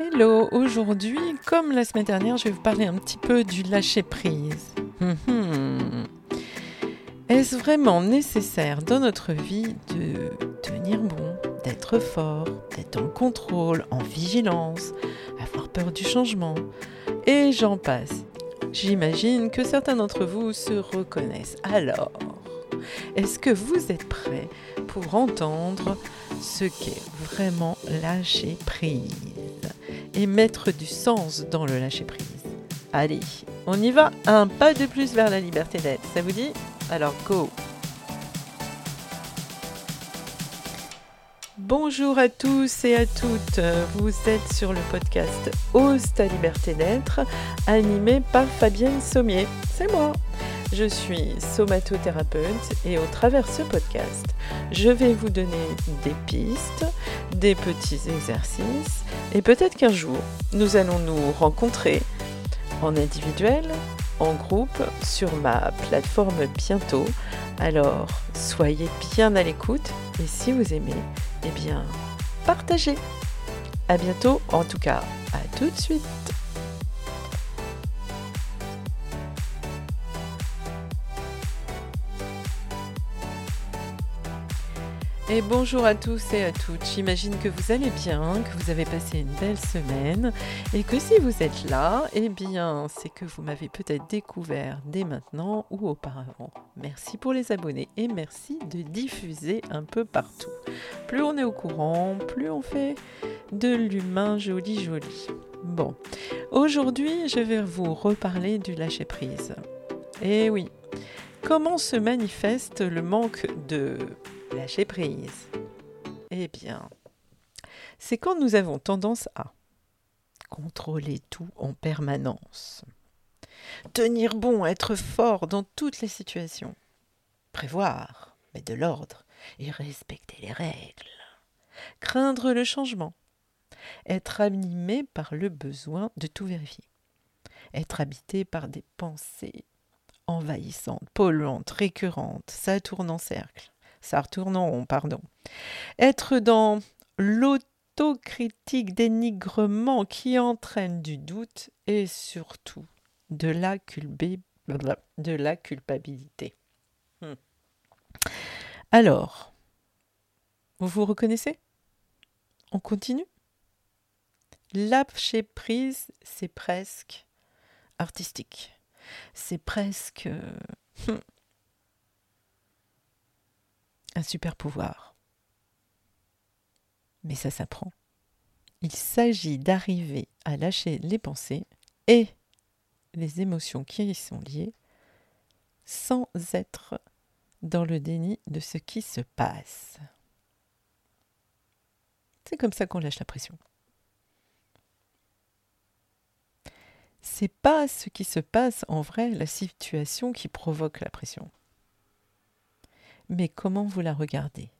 Hello, aujourd'hui, comme la semaine dernière, je vais vous parler un petit peu du lâcher-prise. Est-ce vraiment nécessaire dans notre vie de tenir bon, d'être fort, d'être en contrôle, en vigilance, avoir peur du changement ? Et j'en passe. J'imagine que certains d'entre vous se reconnaissent. Alors, est-ce que vous êtes prêts pour entendre ce qu'est vraiment lâcher prise et mettre du sens dans le lâcher prise? Allez, on y va, un pas de plus vers la liberté d'être, ça vous dit? Alors go! Bonjour à tous et à toutes, vous êtes sur le podcast Ose ta liberté d'être, animé par Fabienne Saumier, c'est moi. Je suis somatothérapeute et au travers de ce podcast, je vais vous donner des pistes, des petits exercices et peut-être qu'un jour, nous allons nous rencontrer en individuel, en groupe, sur ma plateforme bientôt. Alors, soyez bien à l'écoute et si vous aimez, eh bien, partagez. À bientôt, en tout cas, à tout de suite. Et bonjour à tous et à toutes, j'imagine que vous allez bien, que vous avez passé une belle semaine et que si vous êtes là, eh bien c'est que vous m'avez peut-être découvert dès maintenant ou auparavant. Merci pour les abonnés et merci de diffuser un peu partout. Plus on est au courant, plus on fait de l'humain joli. Bon, aujourd'hui je vais vous reparler du lâcher prise. Eh oui, comment se manifeste le manque de lâcher prise? Eh bien, c'est quand nous avons tendance à contrôler tout en permanence, tenir bon, être fort dans toutes les situations, prévoir, mettre de l'ordre et respecter les règles, craindre le changement, être animé par le besoin de tout vérifier, être habité par des pensées envahissantes, polluantes, récurrentes, ça tourne en cercle. Ça retourne en rond, pardon. Être dans l'autocritique dénigrement qui entraîne du doute et surtout de la culpabilité. Alors, vous reconnaissez? On continue? Lâcher prise, c'est presque artistique. C'est presque... un super pouvoir. Mais ça s'apprend. Il s'agit d'arriver à lâcher les pensées et les émotions qui y sont liées sans être dans le déni de ce qui se passe. C'est comme ça qu'on lâche la pression. C'est pas ce qui se passe en vrai, la situation qui provoque la pression. Mais comment vous la regardez?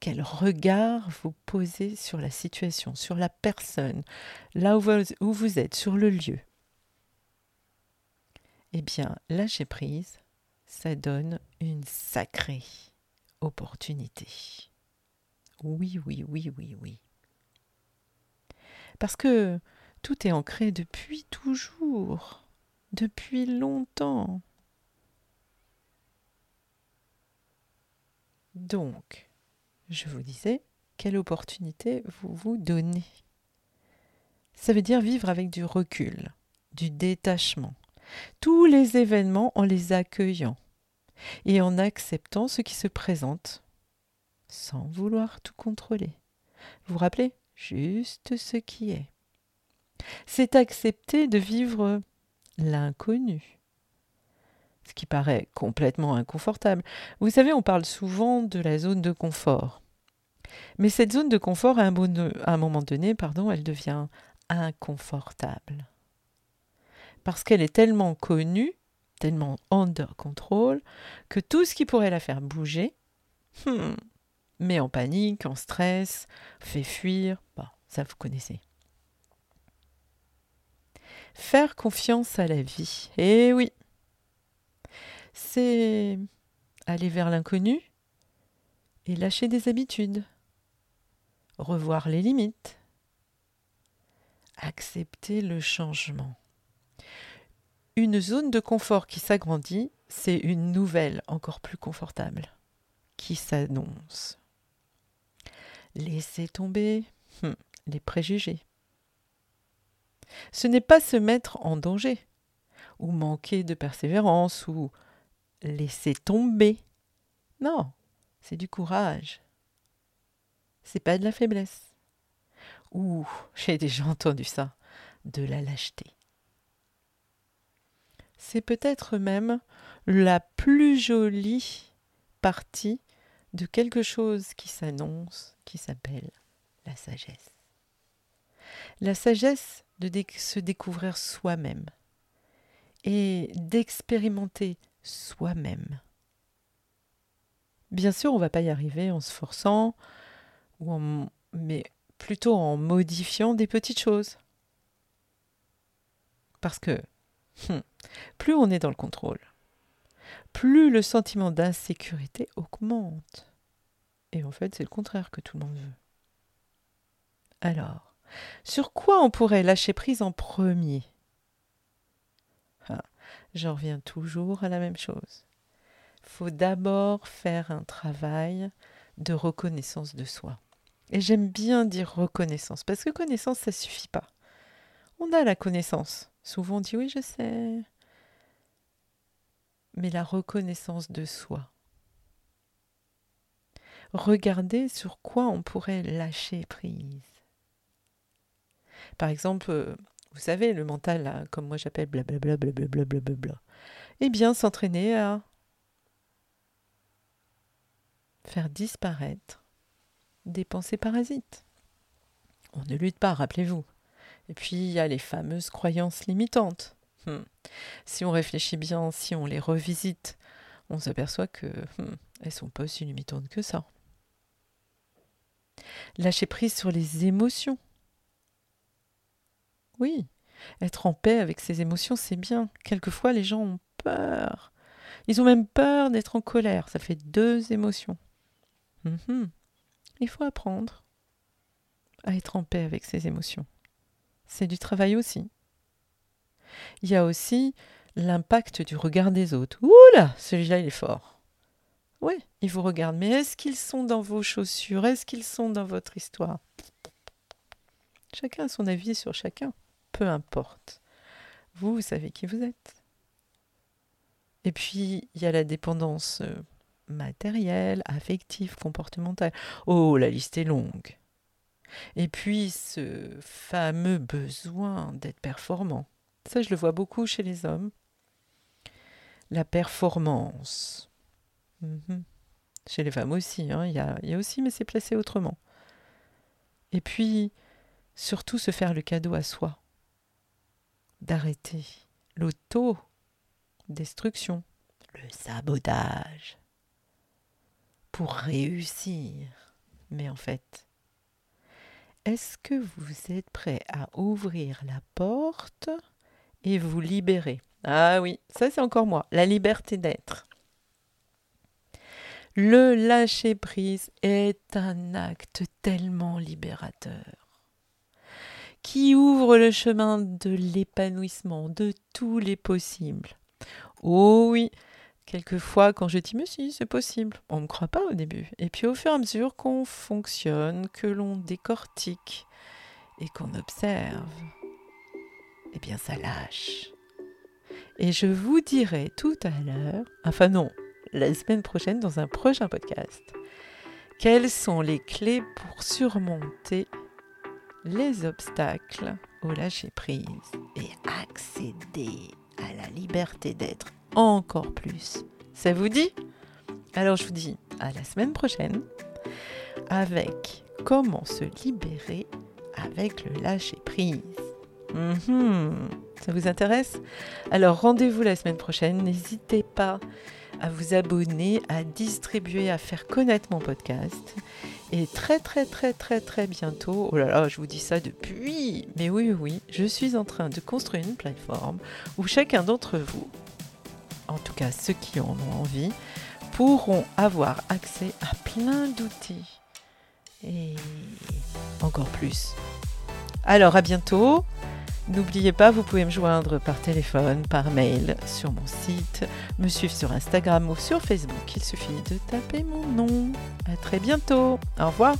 Quel regard vous posez sur la situation, sur la personne, là où vous êtes, sur le lieu? Eh bien, lâcher prise, ça donne une sacrée opportunité. Oui. Parce que tout est ancré depuis toujours, depuis longtemps. Donc, je vous disais, quelle opportunité vous vous donnez? Ça veut dire vivre avec du recul, du détachement, tous les événements en les accueillant et en acceptant ce qui se présente sans vouloir tout contrôler. Vous vous rappelez? Juste ce qui est. C'est accepter de vivre l'inconnu. Ce qui paraît complètement inconfortable. Vous savez, on parle souvent de la zone de confort. Mais cette zone de confort, à un moment donné, elle devient inconfortable. Parce qu'elle est tellement connue, tellement under control, que tout ce qui pourrait la faire bouger met en panique, en stress, fait fuir. Bon, ça vous connaissez. Faire confiance à la vie. Eh oui! C'est aller vers l'inconnu et lâcher des habitudes, revoir les limites, accepter le changement. Une zone de confort qui s'agrandit, c'est une nouvelle encore plus confortable qui s'annonce. Laissez tomber les préjugés. Ce n'est pas se mettre en danger ou manquer de persévérance ou laisser tomber. Non, c'est du courage. C'est pas de la faiblesse. Ouh, j'ai déjà entendu ça, de la lâcheté. C'est peut-être même la plus jolie partie de quelque chose qui s'annonce, qui s'appelle la sagesse. La sagesse de se découvrir soi-même et d'expérimenter soi-même. Bien sûr, on ne va pas y arriver en se forçant, mais plutôt en modifiant des petites choses. Parce que plus on est dans le contrôle, plus le sentiment d'insécurité augmente. Et en fait, c'est le contraire que tout le monde veut. Alors, sur quoi on pourrait lâcher prise en premier ? J'en reviens toujours à la même chose. Il faut d'abord faire un travail de reconnaissance de soi. Et j'aime bien dire reconnaissance, parce que connaissance, ça ne suffit pas. On a la connaissance. Souvent on dit « oui, je sais ». Mais la reconnaissance de soi. Regardez sur quoi on pourrait lâcher prise. Par exemple, vous savez, le mental, là, comme moi j'appelle blablabla, blablabla, blablabla. Eh bien, s'entraîner à faire disparaître des pensées parasites. On ne lutte pas, rappelez-vous. Et puis, il y a les fameuses croyances limitantes. Si on réfléchit bien, si on les revisite, on s'aperçoit que elles sont pas aussi limitantes que ça. Lâcher prise sur les émotions. Oui, être en paix avec ses émotions, c'est bien. Quelquefois, les gens ont peur. Ils ont même peur d'être en colère. Ça fait deux émotions. Il faut apprendre à être en paix avec ses émotions. C'est du travail aussi. Il y a aussi l'impact du regard des autres. Oula, celui-là, il est fort. Oui, il vous regarde. Mais est-ce qu'ils sont dans vos chaussures ? Est-ce qu'ils sont dans votre histoire ? Chacun a son avis sur chacun. Peu importe. Vous savez qui vous êtes. Et puis, il y a la dépendance matérielle, affective, comportementale. Oh, la liste est longue. Et puis, ce fameux besoin d'être performant. Ça, je le vois beaucoup chez les hommes. La performance. Chez les femmes aussi, hein. Il y a aussi, mais c'est placé autrement. Et puis, surtout, se faire le cadeau à soi. D'arrêter l'auto-destruction, le sabotage. Pour réussir. Mais en fait, est-ce que vous êtes prêt à ouvrir la porte ? Et vous libérer. Ah oui, ça c'est encore moi, la liberté d'être. Le lâcher-prise est un acte tellement libérateur qui ouvre le chemin de l'épanouissement, de tous les possibles. Oh oui, quelquefois quand je dis « mais si, c'est possible », on ne me croit pas au début. Et puis au fur et à mesure qu'on fonctionne, que l'on décortique et qu'on observe... Eh bien, ça lâche. Et je vous dirai tout à l'heure, la semaine prochaine, dans un prochain podcast, quelles sont les clés pour surmonter les obstacles au lâcher-prise et accéder à la liberté d'être encore plus. Ça vous dit ? Alors, je vous dis à la semaine prochaine avec comment se libérer avec le lâcher-prise. Ça vous intéresse ? Alors rendez-vous la semaine prochaine, n'hésitez pas à vous abonner, à distribuer, à faire connaître mon podcast. Et très très très très très bientôt, oh là là, je vous dis ça depuis, mais oui, je suis en train de construire une plateforme où chacun d'entre vous, en tout cas ceux qui en ont envie, pourront avoir accès à plein d'outils et encore plus Alors à bientôt. N'oubliez pas, vous pouvez me joindre par téléphone, par mail, sur mon site, me suivre sur Instagram ou sur Facebook. Il suffit de taper mon nom. À très bientôt. Au revoir.